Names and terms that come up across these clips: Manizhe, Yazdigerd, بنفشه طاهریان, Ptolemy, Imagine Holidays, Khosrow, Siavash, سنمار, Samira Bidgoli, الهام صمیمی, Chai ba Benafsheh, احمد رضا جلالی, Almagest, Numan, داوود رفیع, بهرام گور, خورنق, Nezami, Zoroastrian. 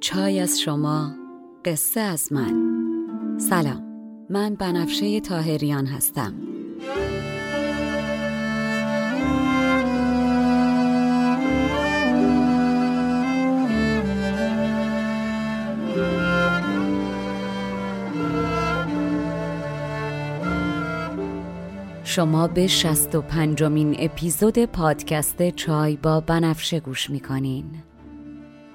چای از شما، قصه از من. سلام، من بنفشه طاهریان هستم. شما به 65مین اپیزود پادکست چای با بنفشه گوش میکنین.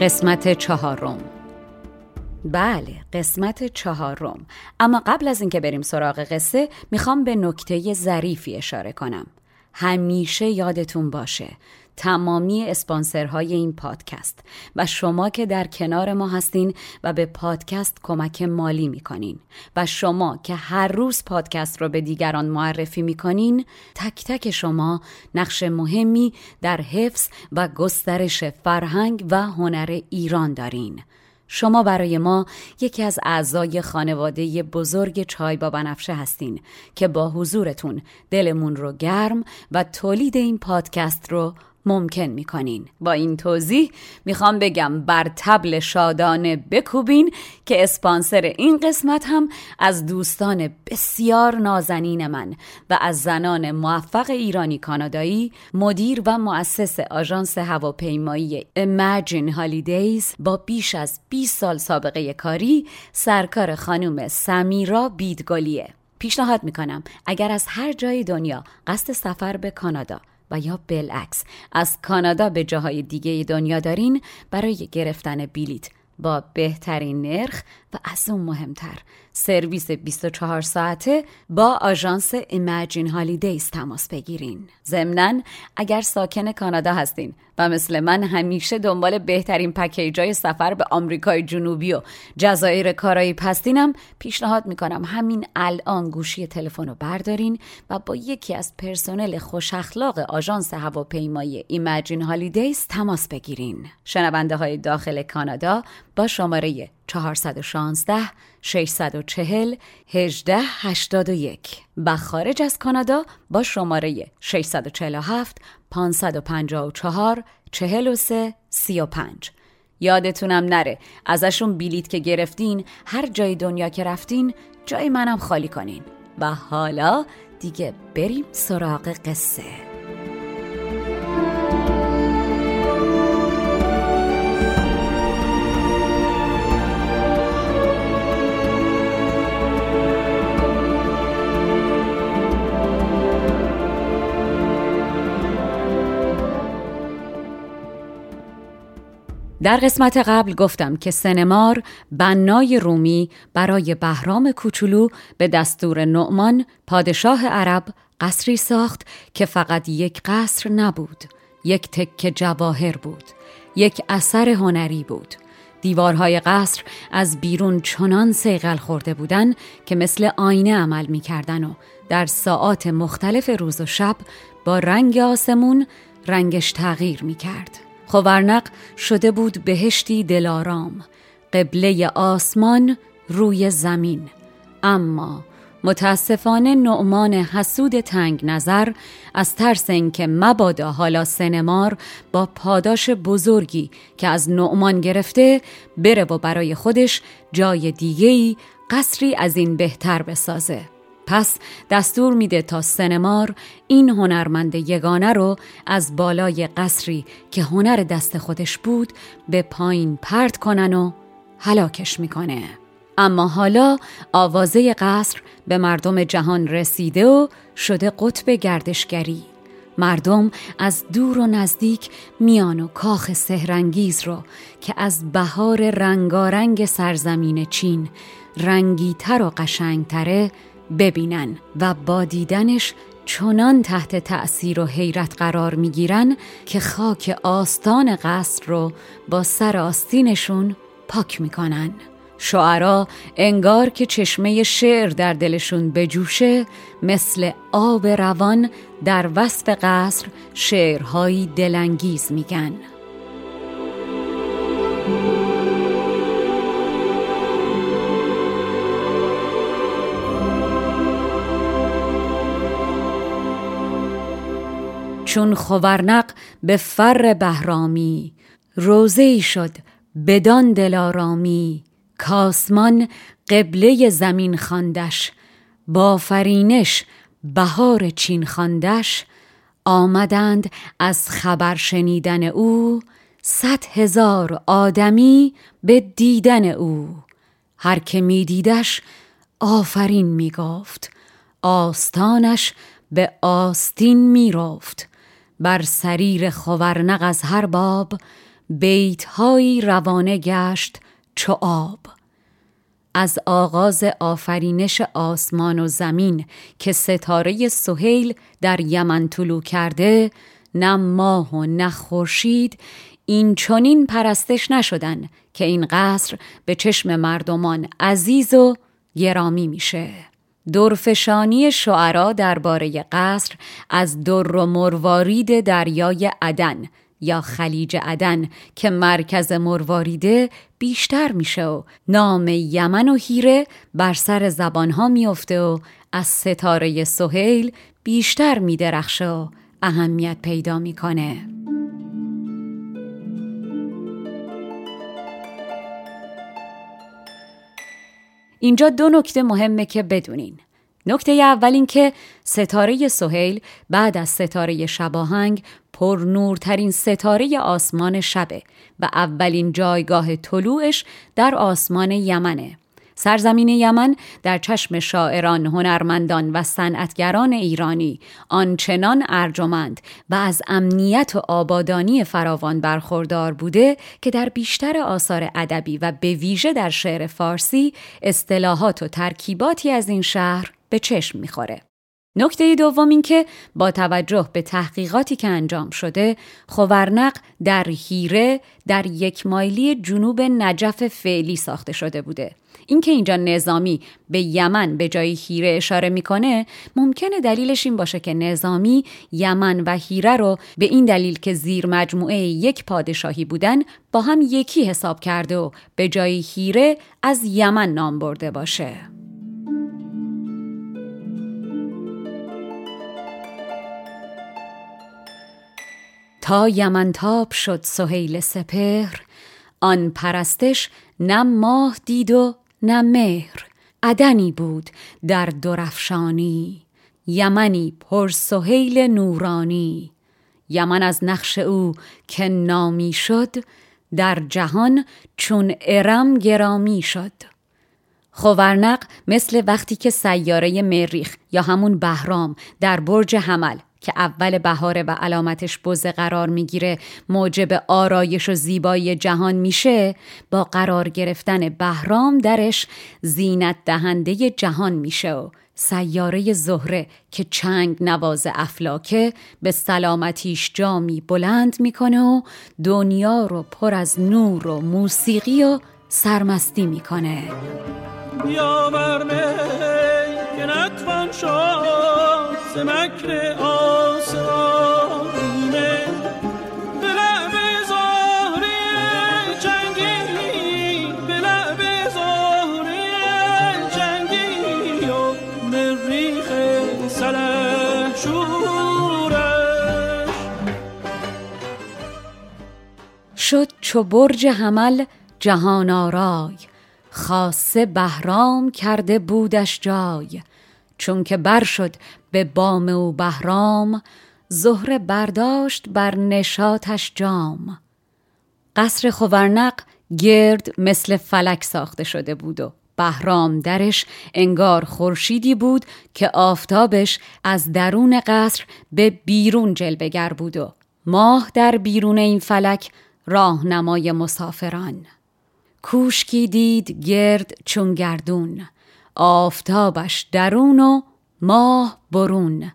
قسمت 4. بله، قسمت 4. اما قبل از اینکه بریم سراغ قصه میخوام به نکته ظریفی اشاره کنم. همیشه یادتون باشه تمامی اسپانسرهای این پادکست و شما که در کنار ما هستین و به پادکست کمک مالی میکنین و شما که هر روز پادکست رو به دیگران معرفی میکنین، تک تک شما نقش مهمی در حفظ و گسترش فرهنگ و هنر ایران دارین. شما برای ما یکی از اعضای خانواده بزرگ چای با بنفشه هستین که با حضورتون دلمون رو گرم و تولید این پادکست رو ممکن میکنین. با این توضیح میخوام بگم بر طبل شادانه بکوبین که اسپانسر این قسمت هم از دوستان بسیار نازنین من و از زنان موفق ایرانی کانادایی، مدیر و مؤسس آژانس هواپیمایی Imagine Holidays با بیش از 20 سال سابقه کاری، سرکار خانم سمیرا بیدگلیه. پیشنهاد میکنم اگر از هر جای دنیا قصد سفر به کانادا و یا بالعکس از کانادا به جاهای دیگه دنیا دارین، برای گرفتن بلیت با بهترین نرخ و از اون مهمتر سرویس 24 ساعته با آژانس ایمجین هالیدیز تماس بگیرین. ضمناً اگر ساکن کانادا هستین و مثل من همیشه دنبال بهترین پکیج‌های سفر به آمریکای جنوبی و جزایر کارائیب هستینم، پیشنهاد میکنم همین الان گوشی تلفن رو بردارین و با یکی از پرسنل خوش اخلاق آژانس هواپیمایی ایمجین هالیدیز تماس بگیرین. شنونده های داخل کانادا با شماره 416 640 1881 و خارج از کانادا با شماره 647 554 43 35. یادتونم نره ازشون بلیت که گرفتین هر جای دنیا که رفتین جای منم خالی کنین. و حالا دیگه بریم سراغ قصه. در قسمت قبل گفتم که سنمار بنای رومی برای بهرام کوچولو به دستور نعمان پادشاه عرب قصری ساخت که فقط یک قصر نبود، یک تکه جواهر بود، یک اثر هنری بود. دیوارهای قصر از بیرون چنان صیقل خورده بودند که مثل آینه عمل می‌کردند و در ساعات مختلف روز و شب با رنگ آسمون رنگش تغییر می‌کرد. خوارنق شده بود بهشتی دلارام، قبله آسمان روی زمین. اما متاسفانه نعمان حسود تنگ نظر از ترس اینکه مبادا حالا سنمار با پاداش بزرگی که از نعمان گرفته بره و برای خودش جای دیگه‌ای قصری از این بهتر بسازه، پس دستور میده تا سنمار این هنرمند یگانه رو از بالای قصری که هنر دست خودش بود به پایین پرت کنن و هلاکش میکنه. اما حالا آوازه قصر به مردم جهان رسیده و شده قطب گردشگری. مردم از دور و نزدیک میان و کاخ سحرانگیز رو که از بهار رنگارنگ سرزمین چین رنگیتر و قشنگتره ببینن و با دیدنش چنان تحت تأثیر و حیرت قرار میگیرن که خاک آستان قصر رو با سر آستینشون پاک میکنن. شعرا انگار که چشمه شعر در دلشون بجوشه، مثل آب روان در وصف قصر شعرهایی دلانگیز میگن. چون خوارنق به فر بهرامی، روزه‌ای شد بدان دلارامی، کاسمان قبله زمین خواندش، با فرینش بهار چین خواندش. آمدند از خبر شنیدن او، 100,000 آدمی به دیدن او. هر که می دیدش آفرین می گفت، آستانش به آستین می رفت. بر سریر خوارنق از هر باب، بیت‌هایی روانه گشت چو آب. از آغاز آفرینش آسمان و زمین که ستاره سهیل در یمن طلوع کرده، نه ماه و نه خورشید این چنین پرستش نشدن که این قصر به چشم مردمان عزیز و گرامی میشه. دورفشانی شعرا درباره قصر از در و مروارید دریای عدن یا خلیج عدن که مرکز مرواریده بیشتر میشه و نام یمن و هیره بر سر زبانها میفته و از ستاره سهیل بیشتر میدرخشه و اهمیت پیدا میکنه. اینجا 2 نکته مهمه که بدونین. نکته اول این که ستاره سهیل بعد از ستاره شباهنگ پرنورترین ستاره آسمان شبه و اولین جایگاه طلوعش در آسمان یمنه. سرزمین یمن در چشم شاعران، هنرمندان و صنعتگران ایرانی آنچنان ارجمند و از امنیت و آبادانی فراوان برخوردار بوده که در بیشتر آثار ادبی و به ویژه در شعر فارسی اصطلاحات و ترکیباتی از این شهر به چشم می‌خوره. نکته دوم این که با توجه به تحقیقاتی که انجام شده، خورنق در هیره در یک مایلی جنوب نجف فعلی ساخته شده بوده. اینکه اینجا نظامی به یمن به جای هیره اشاره میکنه، ممکنه دلیلش این باشه که نظامی یمن و هیره رو به این دلیل که زیر مجموعه یک پادشاهی بودن با هم یکی حساب کرده و به جای هیره از یمن نام برده باشه. تا یمن تاب شد سهیل سپهر، آن پرستش نه ماه دید و نه مهر. عدنی بود در درفشانی، یمنی پر سهیل نورانی. یمن از نقش او که نامی شد، در جهان چون ارم گرامی شد. خورنق مثل وقتی که سیاره مریخ یا همون بهرام در برج حمل که اول بهاره و علامتش بزه قرار میگیره موجب آرایش و زیبایی جهان میشه، با قرار گرفتن بهرام درش زینت دهنده جهان میشه و سیاره زهره که چنگ نواز افلاکه به سلامتیش جامی بلند میکنه و دنیا رو پر از نور و موسیقی و سرمستی میکنه. یا مرمه که نتوان شد سمکر آسانه، به لعب زهر چنگی، به لعب زهر چنگی و مریخ سلح شورش. شد چو برج حمل جهان آرای، خاصه بهرام کرده بودش جای. چون که بر شد به بام او بهرام، زهره برداشت بر نشاطش جام. قصر خورنق گرد مثل فلک ساخته شده بود و بهرام درش انگار خورشیدی بود که آفتابش از درون قصر به بیرون جلوه‌گر بود و ماه در بیرون این فلک راهنمای مسافران. کوشکی دید گرد چون گردون، آفتابش درون و ماه برون.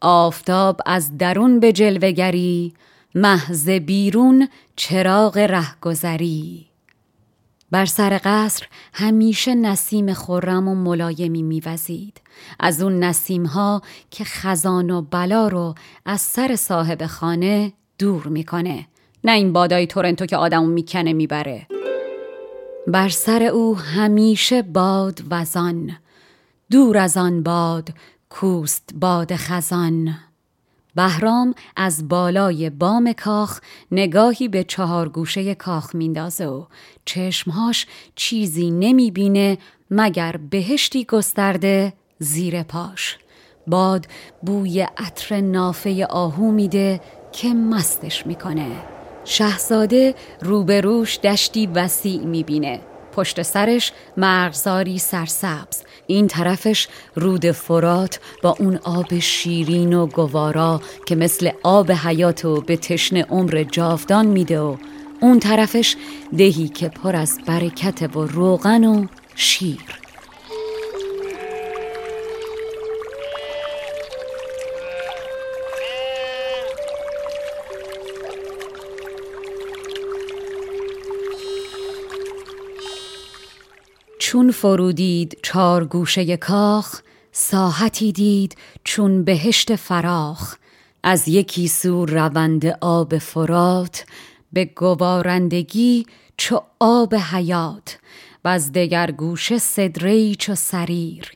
آفتاب از درون به جلوه‌گری، محض بیرون چراغ رهگذری. بر سر قصر همیشه نسیم خرم و ملایمی میوزید، از اون نسیم‌ها که خزان و بلا رو از سر صاحب خانه دور میکنه، نه این بادای تورنتو که آدمو میکنه میبره. بر سر او همیشه باد وزان، دور از آن باد کوست باد خزان. بهرام از بالای بام کاخ نگاهی به چهار گوشه کاخ میندازه و چشمهاش چیزی نمیبینه مگر بهشتی گسترده زیر پاش. باد بوی عطر نافه آهو میده که مستش میکنه. شاهزاده روبروش دشتی وسیع میبینه، پشت سرش مرغزاری سرسبز، این طرفش رود فرات با اون آب شیرین و گوارا که مثل آب حیات و به تشنه عمر جاودان میده، و اون طرفش دهی که پر از برکت و روغن و شیر. چون فرودید چار گوشه کاخ، ساحتی دید چون بهشت فراخ. از یکی سو روند آب فرات، به گوارندگی چو آب حیات. و از دگر گوشه سدری چو سریر،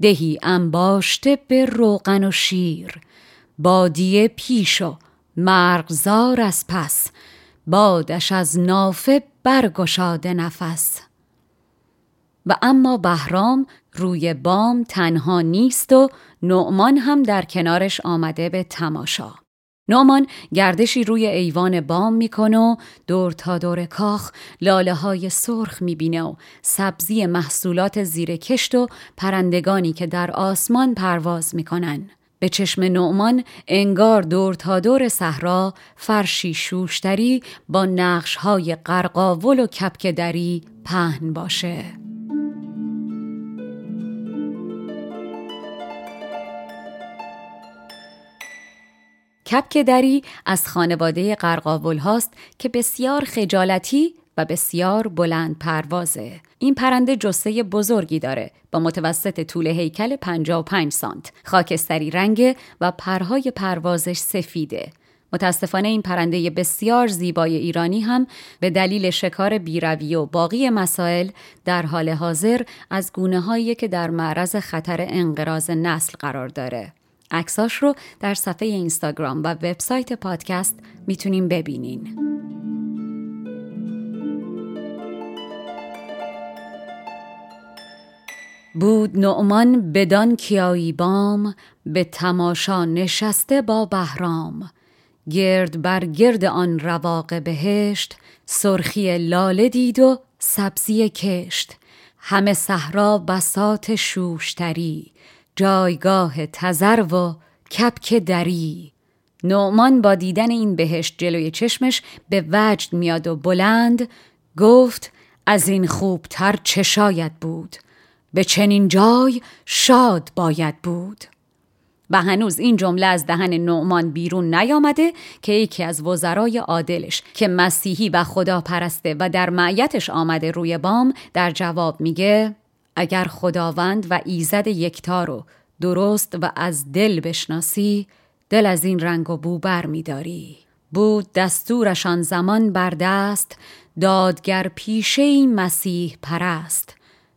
دهی انباشته به روغن و شیر. بادیه پیش و مرغزار از پس، بادش از نافه برگشاده نفس. و اما بهرام روی بام تنها نیست و نعمان هم در کنارش آمده به تماشا. نعمان گردشی روی ایوان بام میکنه و دور تا دور کاخ لاله های سرخ میبینه و سبزی محصولات زیر کشت و پرندگانی که در آسمان پرواز میکنن. به چشم نعمان انگار دور تا دور صحرا فرشی شوشتری با نقش های قرقاول و کپک دری پهن باشه. کپک دری از خانواده قرقاول هاست که بسیار خجالتی و بسیار بلند پروازه. این پرنده جثه بزرگی داره با متوسط طول هیکل 55 سانت، خاکستری رنگه و پرهای پروازش سفیده. متاسفانه این پرنده بسیار زیبای ایرانی هم به دلیل شکار بیرویه و باقی مسائل در حال حاضر از گونه‌هایی که در معرض خطر انقراض نسل قرار داره. عکساش رو در صفحه اینستاگرام و وبسایت پادکست میتونیم ببینین. بود نعمان بدان کیایی بام، به تماشا نشسته با بهرام. گرد بر گرد آن رواق بهشت، سرخی لاله دید و سبزی کشت. همه صحرا بساط شوشتری، جایگاه تذرو و کپک دری. نعمان با دیدن این بهشت جلوی چشمش به وجد میاد و بلند گفت از این خوبتر چه شاید بود، به چنین جای شاد باید بود. و هنوز این جمله از دهن نعمان بیرون نیامده که یکی از وزرای عادلش که مسیحی و خداپرسته و در معیتش آمده روی بام در جواب میگه اگر خداوند و ایزد یکتا رو درست و از دل بشناسی، دل از این رنگ و بو بر می‌داری. بود دستورشان زمان بر دست، دادگر پیشه این مسیح پرست.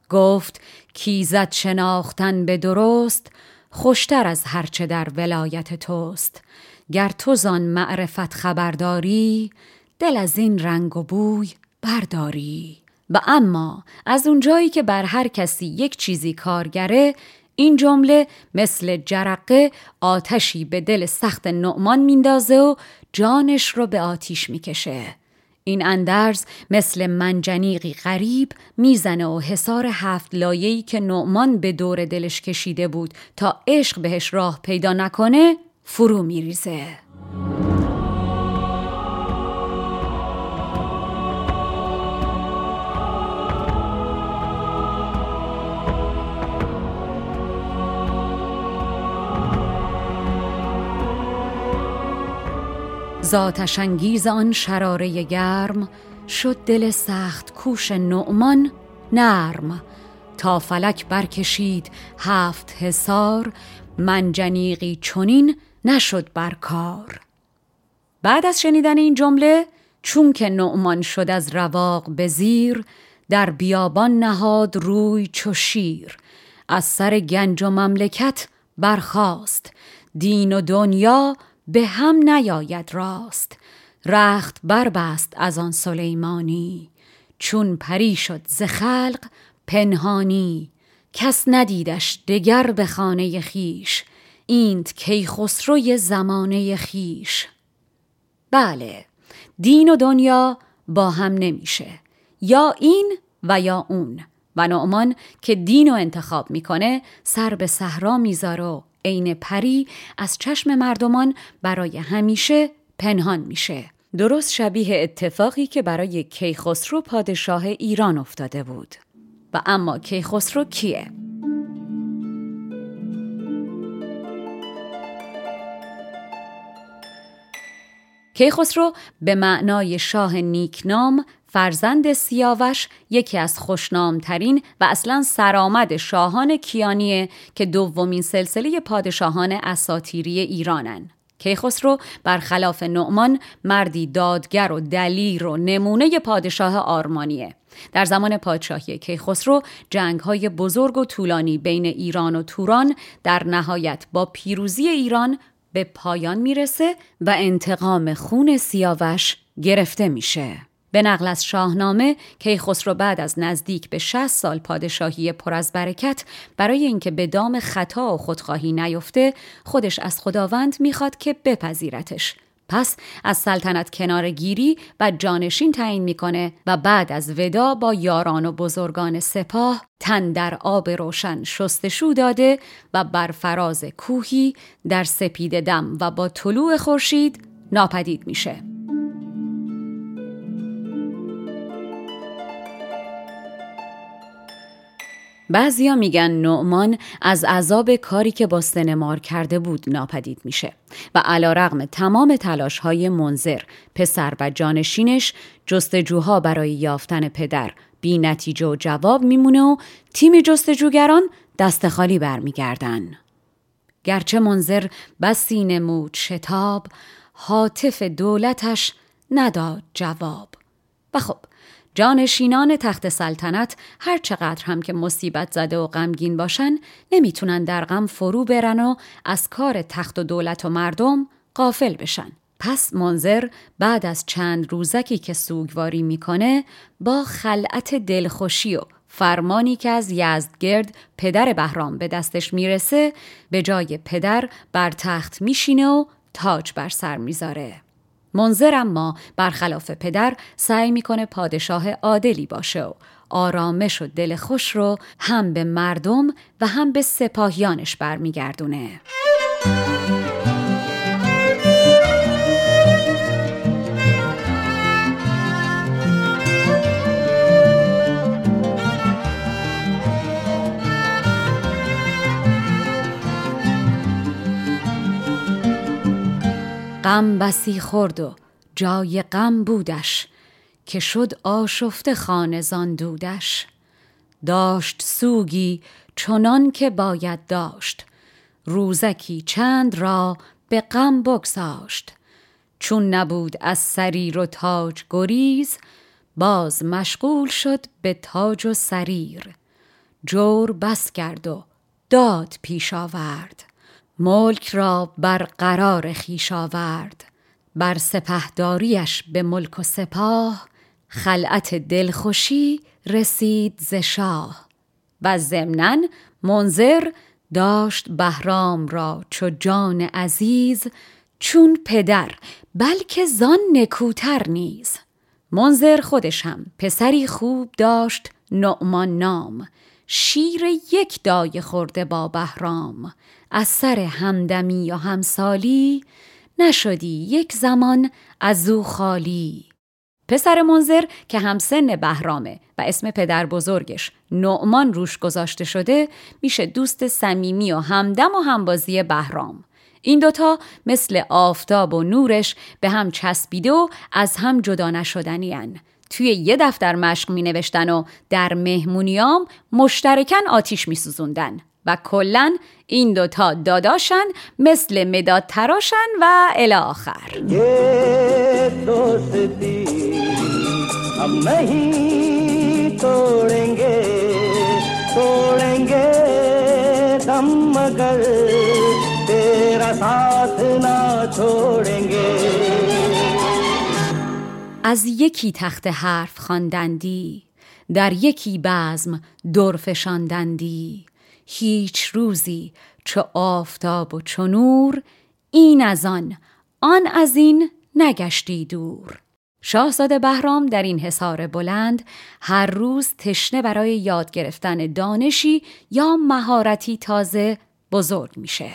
گفت کیزد شناختن به درست، خوشتر از هرچه در ولایت توست. گر تو زان معرفت خبرداری، دل از این رنگ و بوی برداری. و اما از اون جایی که بر هر کسی یک چیزی کارگره، این جمله مثل جرقه آتشی به دل سخت نعمان میندازه و جانش رو به آتیش میکشه. این اندرز مثل منجنیقی غریب میزنه و حصار 7 لایه‌ای که نعمان به دور دلش کشیده بود تا عشق بهش راه پیدا نکنه فرو میریزه. ذاتش انگیز آن شراره گرم، شد دل سخت کوش نعمان نرم. تا فلک برکشید 7 حصار، منجنیقی چنین نشد برکار. بعد از شنیدن این جمله، چون که نعمان شد از رواق به زیر، در بیابان نهاد روی چو شیر. از سر گنج و مملکت برخاست، دین و دنیا به هم نیاید راست. رخت بربست از آن سلیمانی، چون پری شد ز خلق پنهانی. کس ندیدش دگر به خانه خیش، اینت کیخسروی زمانه خیش. بله، دین و دنیا با هم نمیشه، یا این و یا اون. و نعمان که دین رو انتخاب میکنه سر به صحرا میذاره و این پری از چشم مردمان برای همیشه پنهان میشه. درست شبیه اتفاقی که برای کیخسرو پادشاه ایران افتاده بود. و اما کیخسرو کیه؟ کیخسرو به معنای شاه نیکنام، فرزند سیاوش، یکی از خوشنامترین و اصلاً سرآمد شاهان کیانیه که دومین سلسله پادشاهان اساطیری ایرانن. کیخسرو برخلاف نعمان مردی دادگر و دلیر و نمونه پادشاه آرمانیه. در زمان پادشاهی کیخسرو جنگ‌های بزرگ و طولانی بین ایران و توران در نهایت با پیروزی ایران به پایان میرسه و انتقام خون سیاوش گرفته میشه. به نقل از شاهنامه کیخسرو بعد از نزدیک به 60 سال پادشاهی پر از برکت، برای اینکه به دام خطا و خودخواهی نیفته، خودش از خداوند میخواد که بپذیرتش. پس از سلطنت کنارگیری و جانشین تعیین میکنه و بعد از ودا با یاران و بزرگان سپاه تن در آب روشن شستشو داده و بر فراز کوهی در سپید دم و با طلوع خورشید ناپدید میشه. بعضیا میگن نعمان از عذاب کاری که با سنمار کرده بود ناپدید میشه و علیرغم تمام تلاش‌های منذر، پسر و جانشینش جستجوها برای یافتن پدر بی نتیجه و جواب میمونه و تیم جستجوگران دست خالی برمیگردن. گرچه منذر بسینه مود شتاب، هاتف دولتش نداد جواب. و خب جانشینان تخت سلطنت هر چقدر هم که مصیبت زده و غمگین باشن نمیتونن در غم فرو برن و از کار تخت و دولت و مردم غافل بشن. پس منذر بعد از چند روزکی که سوگواری میکنه با خلعت دلخوشی و فرمانی که از یزدگرد پدر بهرام به دستش میرسه به جای پدر بر تخت میشینه و تاج بر سر میذاره. منذر اما برخلاف پدر سعی میکنه پادشاه عادلی باشه و آرامش و دل خوش رو هم به مردم و هم به سپاهیانش برمیگردونه. غم بسی خورد و جای غم بودش، که شد آشفته خانه زان دودش. داشت سوگی چنان که باید داشت، روزکی چند را به غم بگذاشت. چون نبود از سریر و تاج گریز، باز مشغول شد به تاج و سریر. جور بس کرد و داد پیش آورد، ملک را بر قرار خویش آورد. بر سپهداریش به ملک و سپاه، خلعت دلخوشی رسید ز شاه. و ضمناً منذر داشت بهرام را چو جان عزیز، چون پدر بلکه زان نکوتر نیز. منذر خودش هم پسری خوب داشت نعمان نام، شیر یک دایه خورده با بهرام. از سر همدمی یا همسالی، نشدی یک زمان از او خالی. پسر منذر که همسن بهرامه و اسم پدر بزرگش نعمان روش گذاشته شده، میشه دوست صمیمی و همدم و همبازی بهرام. این دوتا مثل آفتاب و نورش به هم چسبیده و از هم جدا نشدنی هن. توی یه دفتر مشق می نوشتن و در مهمونیام مشترکاً آتیش می سوزوندن و کلن این دوتا داداشن، مثل مداد تراشن و الی آخر. از یکی تخت حرف خواندندی، در یکی بزم در فشاندندی. هیچ روزی چو آفتاب و چو نور، این از آن آن از این نگشتی دور. شاهزاده بهرام در این حصار بلند هر روز تشنه برای یاد گرفتن دانشی یا مهارتی تازه بزرگ میشه.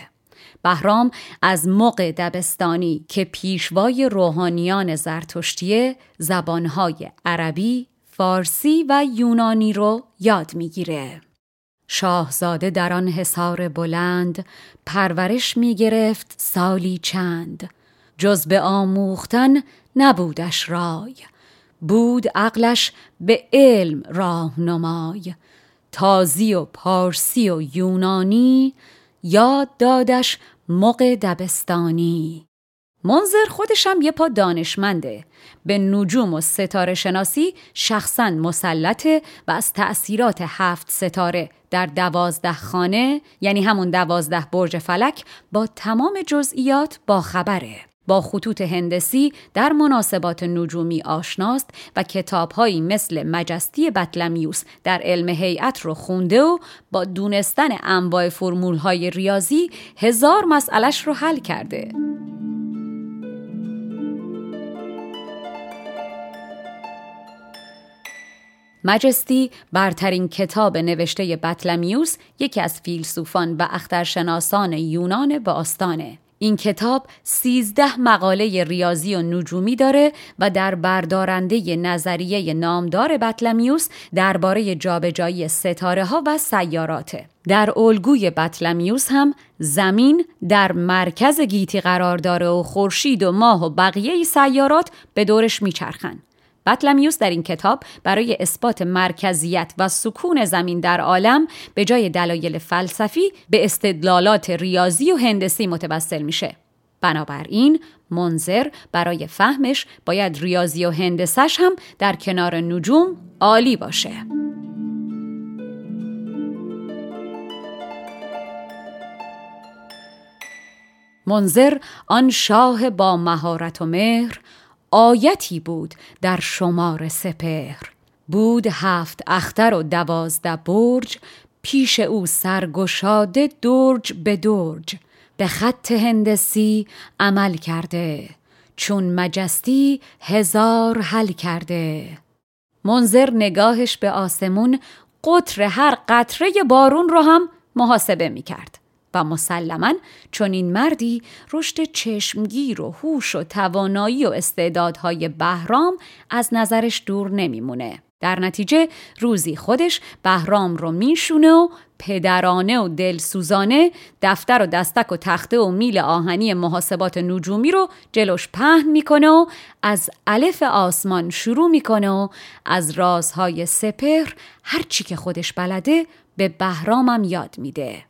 بهرام از مغ دبستانی که پیشوای روحانیان زرتشتیه، زبانهای عربی، فارسی و یونانی رو یاد میگیره. شاهزاده در آن حصار بلند پرورش میگرفت سالی چند، جز به آموختن نبودش رای. بود عقلش به علم راهنمای، تازی و پارسی و یونانی یاد دادش مغ دبستانی. منذر خودش هم یه پا دانشمنده، به نجوم و ستاره شناسی شخصاً مسلطه و از تأثیرات 7 ستاره در 12 خانه، یعنی همون 12 برج فلک، با تمام جزئیات باخبره. با خطوط هندسی در مناسبات نجومی آشناست و کتاب‌هایی مثل مجستی بطلمیوس در علم هیئت رو خونده و با دونستن انواع فرمول‌های ریاضی 1000 مسئله‌اش رو حل کرده. مجستی، برترین کتاب نوشته بطلمیوس، یکی از فیلسوفان و اخترشناسان یونان باستانه. این کتاب 13 مقاله ریاضی و نجومی داره و در بردارنده نظریه نامدار بطلمیوس درباره جابجایی ستاره‌ها و سیاراته. در الگوی بطلمیوس هم زمین در مرکز گیتی قرار داره و خورشید و ماه و بقیه سیارات به دورش میچرخن. بطلمیوس در این کتاب برای اثبات مرکزیت و سکون زمین در عالم به جای دلایل فلسفی به استدلالات ریاضی و هندسی متوسل میشه. بنابراین منظر برای فهمش باید ریاضی و هندسش هم در کنار نجوم عالی باشه. منظر آن شاه با مهارت و مهر، آیتی بود در شمار سپهر. بود 7 اختر و 12 برج، پیش او سرگشاده درج به درج. به خط هندسی عمل کرده، چون مجستی 1000 حل کرده. منظر نگاهش به آسمون قطر هر قطره بارون رو هم محاسبه می کرد. و مسلماً چون این مردی رشد چشمگیر و هوش و توانایی و استعدادهای بهرام از نظرش دور نمیمونه. در نتیجه روزی خودش بهرام رو میشونه و پدرانه و دلسوزانه دفتر و دستک و تخته و میل آهنی محاسبات نجومی رو جلوش پهن میکنه و از الف آسمان شروع میکنه و از رازهای سپهر هرچی که خودش بلده به بهرامم یاد میده.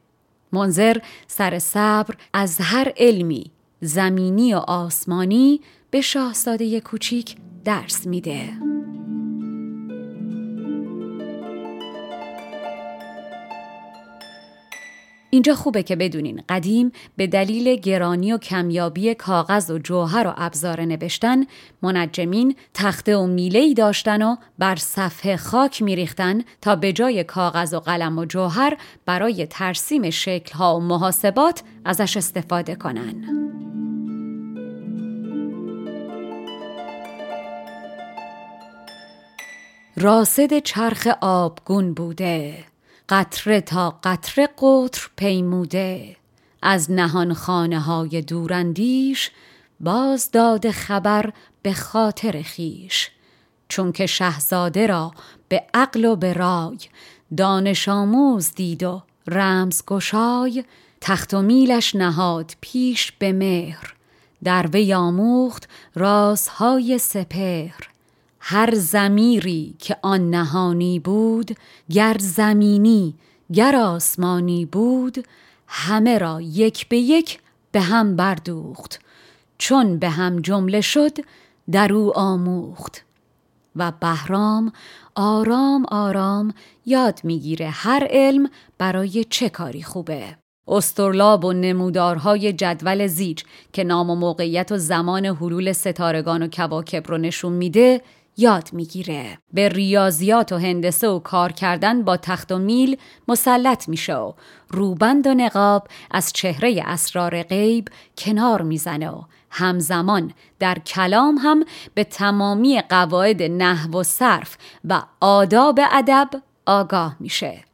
منظر سر صبر از هر علمی زمینی و آسمانی به شاهزاده کوچیک درس میده. اینجا خوبه که بدونین قدیم به دلیل گرانی و کمیابی کاغذ و جوهر و ابزار نوشتن، منجمین تخته و میله‌ای داشتن و بر صفحه خاک میریختن تا به جای کاغذ و قلم و جوهر برای ترسیم شکل‌ها و محاسبات ازش استفاده کنن. راصد چرخ آبگون بوده، قطره تا قطره قطر پیموده. از نهان خانه های دوراندیش، باز داد خبر به خاطر خیش. چون که شهزاده را به عقل و به رای، دانش آموز دید و رمز گشای. تخت و میلش نهاد پیش به مهر، در وی آموخت رازهای سپهر. هر ضمیری که آن نهانی بود، گر زمینی گر آسمانی بود، همه را یک به یک به هم بردوخت. چون به هم جمله شد در او آموخت. و بهرام آرام آرام یاد میگیره هر علم برای چه کاری خوبه. اسطرلاب و نمودارهای جدول زیج که نام و موقعیت و زمان حلول ستارگان و کواکب رو نشون میده یاد میگیره. به ریاضیات و هندسه و کار کردن با تخت و میل مسلط میشه و روبند و نقاب از چهره اسرار غیب کنار میزنه و همزمان در کلام هم به تمامی قواعد نحو و صرف و آداب ادب آگاه میشه.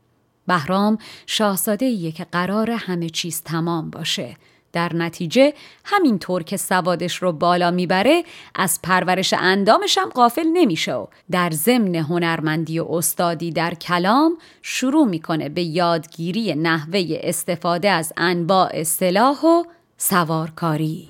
بهرام شاهزاده‌ایه که قرار همه چیز تمام باشه. در نتیجه همینطور که سوادش رو بالا میبره، از پرورش اندامش هم غافل نمیشه و در ضمن هنرمندی و استادی در کلام شروع میکنه به یادگیری نحوه استفاده از انواع سلاح و سوارکاری.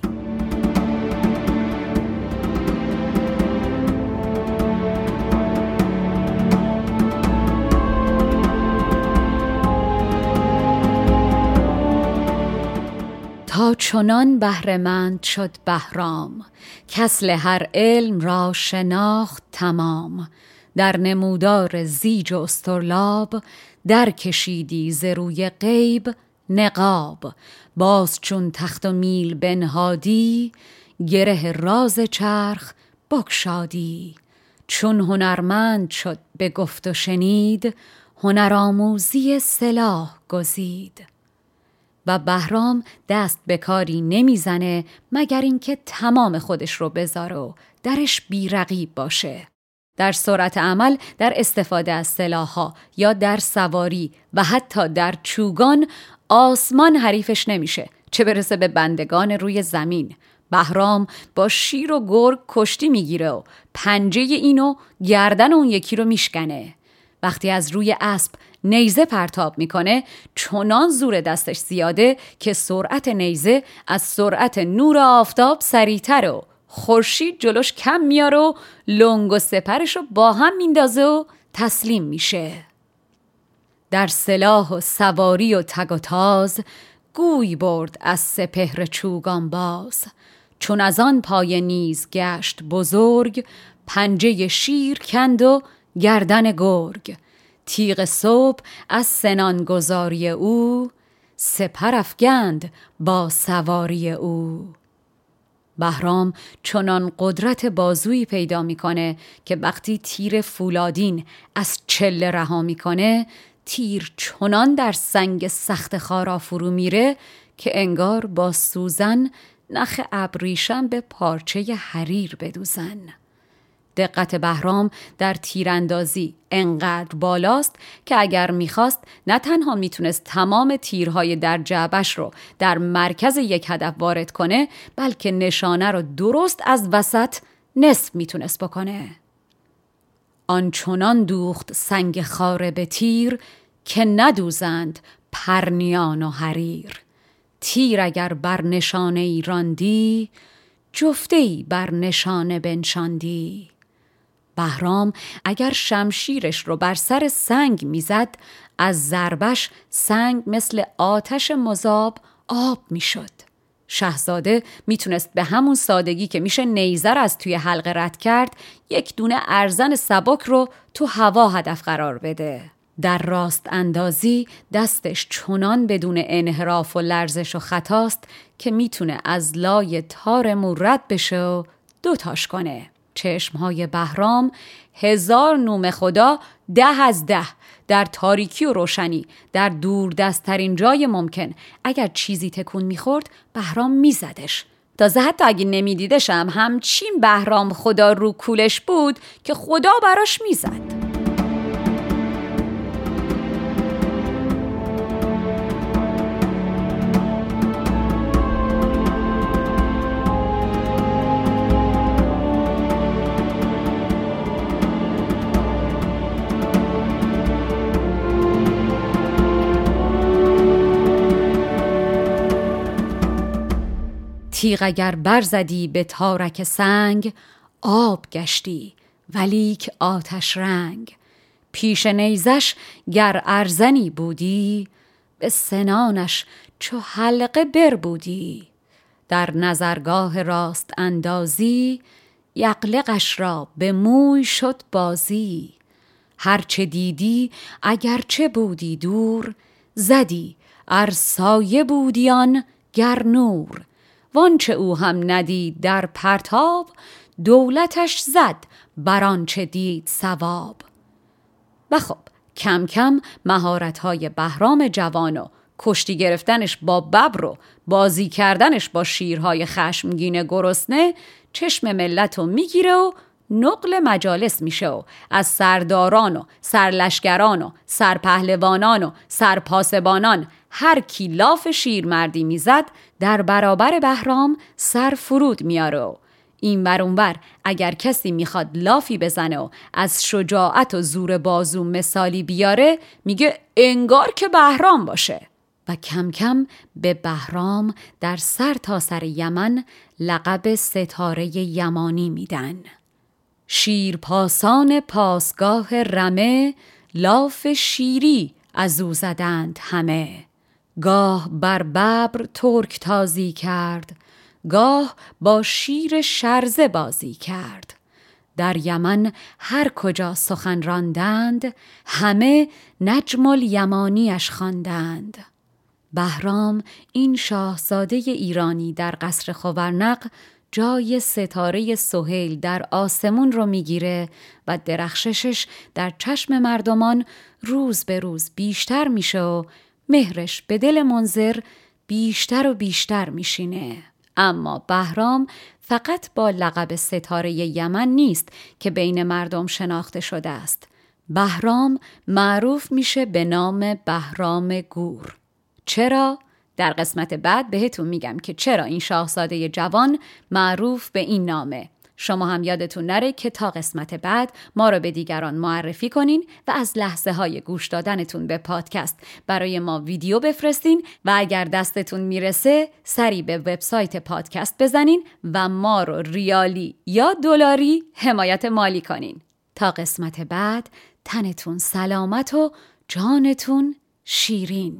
تا چنان بهره‌مند شد بهرام، کسل هر علم را شناخت تمام. در نمودار زیج و استرلاب، در کشیدی ز روی غیب نقاب. باز چون تخت و میل بنهادی، گره راز چرخ بگشادی، چون هنرمند شد به گفت و شنید، هنرآموزی سلاح گزید. و بهرام دست به کاری نمیزنه مگر اینکه تمام خودش رو بذاره و درش بی‌رقیب باشه. در سرعت عمل، در استفاده از سلاح‌ها یا در سواری و حتی در چوگان، آسمان حریفش نمیشه، چه برسه به بندگان روی زمین. بهرام با شیر و گرگ کشتی میگیره و پنجه اینو گردن اون یکی رو میشکنه. وقتی از روی اسب نیزه پرتاب میکنه، چنان زور دستش زیاده که سرعت نیزه از سرعت نور آفتاب سریع‌تره و خورشید جلوش کم میاره و لنگ و سپرش رو با هم میندازه و تسلیم میشه. در سلاح و سواری و تگ و تاز، گوی برد از سپهر چوگان باز. چون از آن پای نیز گشت بزرگ، پنجه شیر کند و گردن گرگ. تیغ صبح از سنان گذاری او، سپر افگند با سواری او. بهرام چنان قدرت بازویی پیدا میکنه که وقتی تیر فولادین از چله رها میکنه، تیر چنان در سنگ سخت خارا فرو میره که انگار با سوزن نخ ابریشم به پارچه حریر بدوزن. دقت بهرام در تیراندازی انقدر بالاست که اگر میخواست نه تنها میتونست تمام تیرهای در جعبش رو در مرکز یک هدف وارد کنه، بلکه نشانه رو درست از وسط نصف میتونست بکنه. آنچنان دوخت سنگ خاره به تیر، که ندوزند پرنیان و حریر. تیر اگر بر نشانه ای راندی، جفته‌ای بر نشانه بنشاندی. بهرام اگر شمشیرش رو بر سر سنگ میزد، از ضربش سنگ مثل آتش مذاب آب میشد. شاهزاده میتونست به همون سادگی که میشه نیزه رو از توی حلقه رد کرد، یک دونه ارزن سبک رو تو هوا هدف قرار بده. در راست اندازی دستش چنان بدون انحراف و لرزش و خطاست که میتونه از لای تار مو رد بشه و دوتاش کنه. چشمهای بهرام 1000 نوم خدا 10 از 10 در تاریکی و روشنی، در دور دستترین جای ممکن. اگر چیزی تکون میخورد، بهرام میزدش. تازه حتی اگه نمیدیدشم، همچین بهرام خدا رو کولش بود که خدا براش میزد. تیغ اگر برزدی به تارک سنگ، آب گشتی ولیک آتش رنگ. پیش نیزش گر ارزنی بودی، به سنانش چو حلقه بر بودی. در نظرگاه راست اندازی، یقلقش را به موی شد بازی. هرچه دیدی اگرچه بودی دور، زدی ار سایه بودی آن گر نور. وانچه او هم ندید در پرتاب، دولتش زد برانچه دید ثواب. و خب کم کم مهارت‌های بهرام جوان و کشتی گرفتنش با ببر و بازی کردنش با شیرهای خشمگین گرسنه، چشم ملت رو میگیره و نقل مجالس میشه و از سرداران و سرلشگران و سرپهلوانان و سرپاسبانان هر کی لاف شیرمردی میزد، در برابر بهرام سر فرود میاره و این بر اون بر. اگر کسی میخواد لافی بزنه و از شجاعت و زور بازو مثالی بیاره، میگه انگار که بهرام باشه. و کم کم به بهرام در سر تا سر یمن لقب ستاره یمانی میدن. شیرپاسان پاسگاه رمه، لاف شیری از او زدند همه. گاه بر ببر ترک تازی کرد، گاه با شیر شرزه بازی کرد. در یمن هر کجا سخن راندند، همه نجم الیمانیش خواندند. بهرام این شاهزاده ایرانی در قصر خوارنق جای ستاره سهیل در آسمون رو میگیره و درخششش در چشم مردمان روز به روز بیشتر میشه و مهرش به دل منظر بیشتر و بیشتر میشینه. اما بهرام فقط با لقب ستاره یمن نیست که بین مردم شناخته شده است. بهرام معروف میشه به نام بهرام گور. چرا؟ در قسمت بعد بهتون میگم که چرا این شاهزاده جوان معروف به این نامه. شما هم یادتون نره که تا قسمت بعد ما رو به دیگران معرفی کنین و از لحظه های گوش دادنتون به پادکست برای ما ویدیو بفرستین و اگر دستتون میرسه سری به وبسایت پادکست بزنین و ما رو ریالی یا دلاری حمایت مالی کنین. تا قسمت بعد تنتون سلامت و جانتون شیرین.